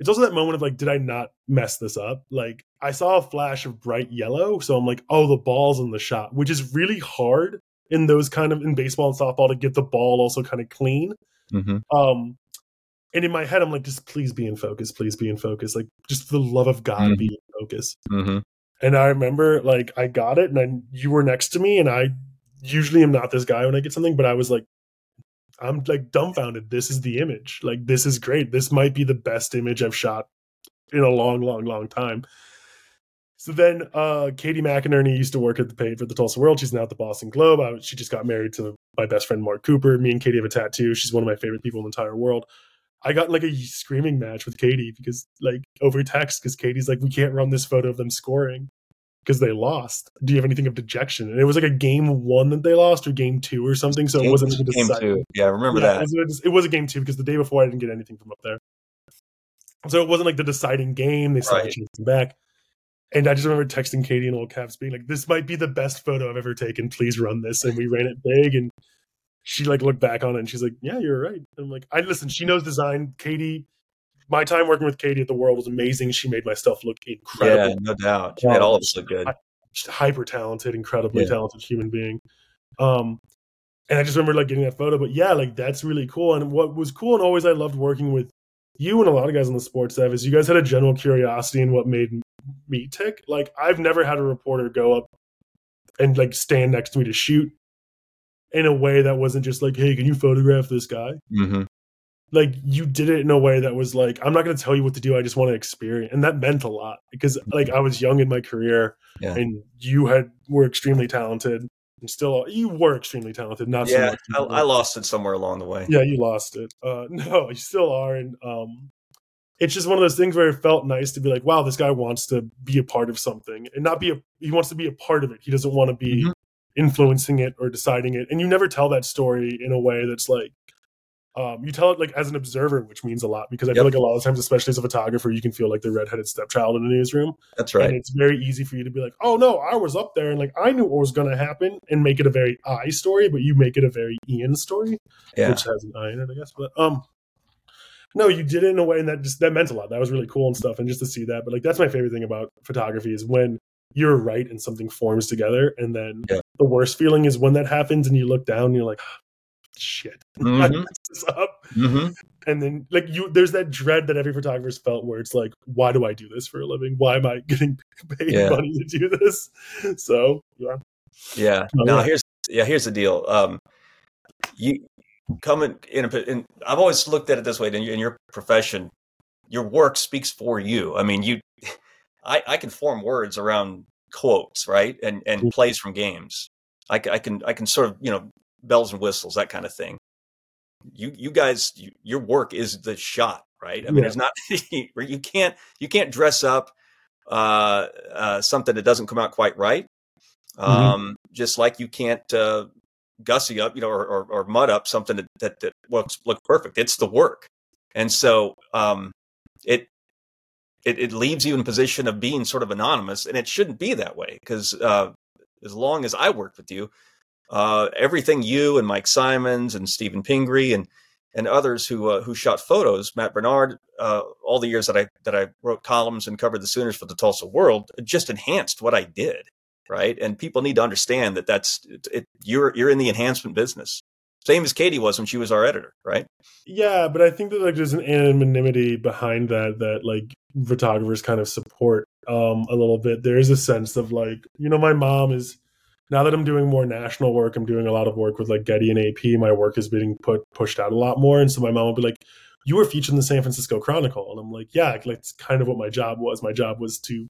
It's also that moment of like, did I not mess this up? Like, I saw a flash of bright yellow, so I'm like, oh, the ball's in the shot, which is really hard in those kind of, in baseball and softball, to get the ball also kind of clean. Mm-hmm. And in my head, I'm like, just please be in focus, please be in focus. Like, just for the love of God, mm-hmm. be in focus. Mm-hmm. And I remember, like, I got it, and you were next to me, and I usually am not this guy when I get something, but I was like, I'm like dumbfounded. This is the image. Like, this is great. This might be the best image I've shot in a long, long, long time. So then Katie McInerney used to work at the page for the Tulsa World. She's now at the Boston Globe. She just got married to my best friend, Mark Cooper. Me and Katie have a tattoo. She's one of my favorite people in the entire world. I got like a screaming match with Katie because like over text, because Katie's like, we can't run this photo of them scoring because they lost. Do you have anything of dejection? And it was like a game one that they lost or game two or something. So it wasn't even decided. Yeah, I remember that. It was a game two because the day before I didn't get anything from up there. So it wasn't like the deciding game. They started chasing back. And I just remember texting Katie in all caps being like, this might be the best photo I've ever taken. Please run this. And we ran it big, and she like looked back on it and she's like, yeah, you're right. And I'm like, listen, she knows design. Katie, my time working with Katie at the World was amazing. She made my stuff look incredible. Yeah, no doubt. She made all of us look good. Hyper talented, incredibly talented human being. And I just remember like getting that photo, but yeah, like that's really cool. And what was cool and always I loved working with you and a lot of guys on the sports staff is you guys had a general curiosity in what made me tick. Like I've never had a reporter go up and like stand next to me to shoot in a way that wasn't just like, hey, can you photograph this guy? Mm-hmm. Like, you did it in a way that was like, I'm not going to tell you what to do. I just want to experience. And that meant a lot because, like, I was young in my career and you were extremely talented. And still, you were extremely talented. Not so much. I lost it somewhere along the way. Yeah, you lost it. No, you still are. And it's just one of those things where it felt nice to be like, wow, this guy wants to be a part of something and not be he wants to be a part of it. He doesn't want to be influencing it or deciding it. And you never tell that story in a way that's like you tell it like as an observer, which means a lot because I feel like a lot of times, especially as a photographer, you can feel like the redheaded stepchild in the newsroom. That's right. And it's very easy for you to be like, oh no, I was up there and like I knew what was going to happen and make it a very I story, but you make it a very Ian story, which has an I in it, I guess. But no, you did it in a way, and that meant a lot. That was really cool and stuff, and just to see that. But like that's my favorite thing about photography is when you're right and something forms together, and then the worst feeling is when that happens and you look down and you're like, oh, shit, I messed this up. Mm-hmm. And then like there's that dread that every photographer's felt where it's like, why do I do this for a living? Why am I getting paid money to do this? So here's the deal. You come in, I've always looked at it this way. In your profession, your work speaks for you. I mean, I can form words around quotes, right? And plays from games. I can sort of, bells and whistles, that kind of thing. You guys, your work is the shot, right? I mean, it's not, you can't dress up something that doesn't come out quite right. Just like you can't gussy up, or mud up something that looks perfect. It's the work. And so It leaves you in a position of being sort of anonymous, and it shouldn't be that way because as long as I worked with you, everything you and Mike Simons and Stephen Pingree and others who shot photos, Matt Bernard, all the years that I wrote columns and covered the Sooners for the Tulsa World, it just enhanced what I did, right? And people need to understand that that's it, you're in the enhancement business. Same as Katie was when she was our editor, right? Yeah, but I think that like there's an anonymity behind that like photographers kind of support a little bit. There is a sense of like, my mom is, now that I'm doing more national work, I'm doing a lot of work with like Getty and AP. My work is being pushed out a lot more, and so my mom will be like, "You were featured in the San Francisco Chronicle," and I'm like, "Yeah, like that's kind of what my job was. My job was to."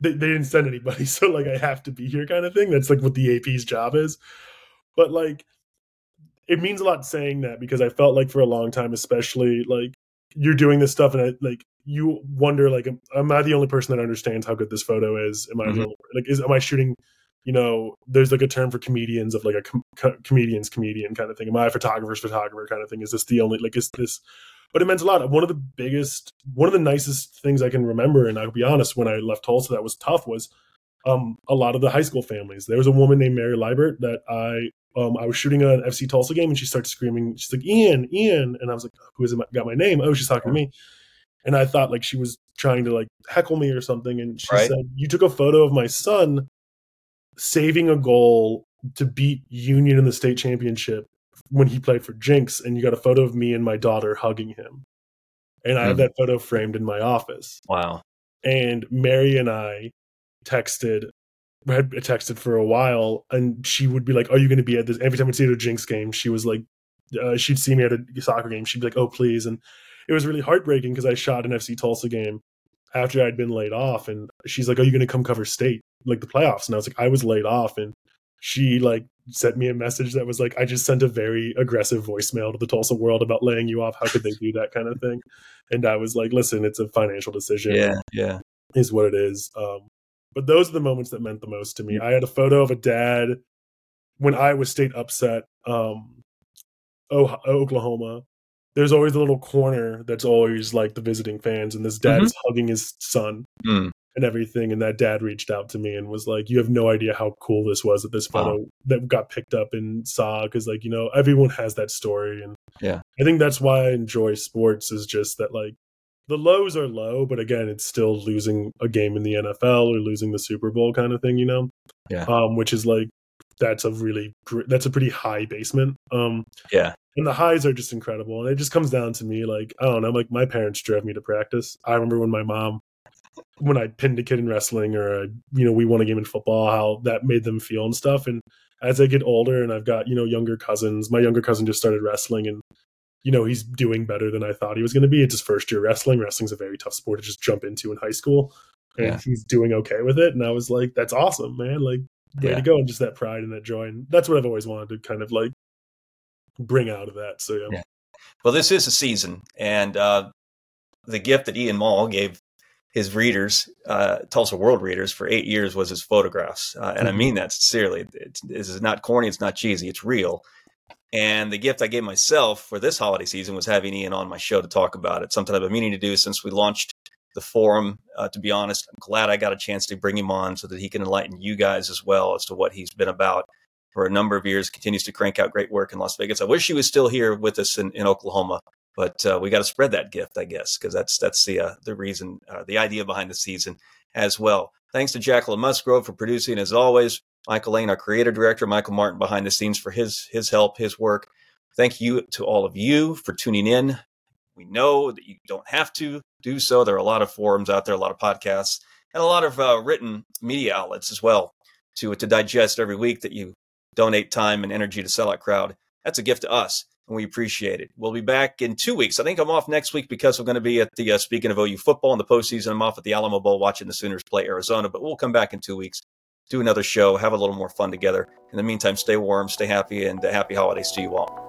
They didn't send anybody, so like I have to be here, kind of thing. That's like what the AP's job is, but like. It means a lot saying that because I felt like for a long time, especially like you're doing this stuff and you wonder, like, am I the only person that understands how good this photo is? Am I the only, like, am I shooting, there's like a term for comedians of like a comedian's comedian kind of thing. Am I a photographer's photographer kind of thing? Is this the only, like, is this, but it meant a lot. One of the nicest things I can remember, and I'll be honest, when I left Tulsa, that was tough was a lot of the high school families. There was a woman named Mary Liebert that I was shooting an FC Tulsa game, and she starts screaming. She's like, "Ian, Ian," and I was like, "Who has got my name?" Oh, she's talking to me. And I thought like she was trying to like heckle me or something. And she said, you took a photo of my son saving a goal to beat Union in the state championship when he played for Jinx. And you got a photo of me and my daughter hugging him. And I have that photo framed in my office. Wow. And Mary and I had texted for a while, and she would be like, are you going to be at this? Every time we'd see her at a Jinx game, she was like, she'd see me at a soccer game. She'd be like, oh, please. And it was really heartbreaking because I shot an FC Tulsa game after I'd been laid off. And she's like, are you going to come cover state, like the playoffs? And I was like, I was laid off. And she like sent me a message that was like, I just sent a very aggressive voicemail to the Tulsa World about laying you off. How could they do that kind of thing? And I was like, listen, it's a financial decision. Yeah. Is what it is. But those are the moments that meant the most to me. I had a photo of a dad when Iowa State upset Oklahoma. There's always a little corner that's always like the visiting fans, and this dad is hugging his son and everything. And that dad reached out to me and was like, you have no idea how cool this was that this photo that got picked up and saw, because like, you know, everyone has that story. And I think that's why I enjoy sports, is just that like, the lows are low, but again, it's still losing a game in the NFL or losing the Super Bowl kind of thing, you know? Yeah. Which is like, that's a pretty high basement. Yeah. And the highs are just incredible. And it just comes down to me, like, I don't know, like my parents drove me to practice. I remember when my mom, when I pinned a kid in wrestling or, you know, we won a game in football, how that made them feel and stuff. And as I get older and I've got, you know, younger cousins, my younger cousin just started wrestling, and you know, he's doing better than I thought he was going to be. It's his first year wrestling. Wrestling's a very tough sport to just jump into in high school. And he's doing okay with it. And I was like, that's awesome, man. Like, way to go. And just that pride and that joy. And that's what I've always wanted to kind of like bring out of that. So, yeah. Well, this is a season. And the gift that Ian Maule gave his readers, Tulsa World readers, for 8 years was his photographs. And I mean that sincerely. This is not corny. It's not cheesy. It's real. And the gift I gave myself for this holiday season was having Ian on my show to talk about it. Something I've been meaning to do since we launched the forum. To be honest, I'm glad I got a chance to bring him on so that he can enlighten you guys as well as to what he's been about for a number of years. Continues to crank out great work in Las Vegas. I wish he was still here with us in Oklahoma, but we got to spread that gift, I guess, because that's the reason, the idea behind the season as well. Thanks to Jacqueline Musgrove for producing, as always. Michael Lane, our creative director, Michael Martin behind the scenes, for his help, his work. Thank you to all of you for tuning in. We know that you don't have to do so. There are a lot of forums out there, a lot of podcasts, and a lot of written media outlets as well to digest every week, that you donate time and energy to Sellout Crowd. That's a gift to us, and we appreciate it. We'll be back in 2 weeks. I think I'm off next week because we're going to be at the, speaking of OU football in the postseason, I'm off at the Alamo Bowl watching the Sooners play Arizona, but we'll come back in 2 weeks. Do another show, have a little more fun together. In the meantime, stay warm, stay happy, and happy holidays to you all.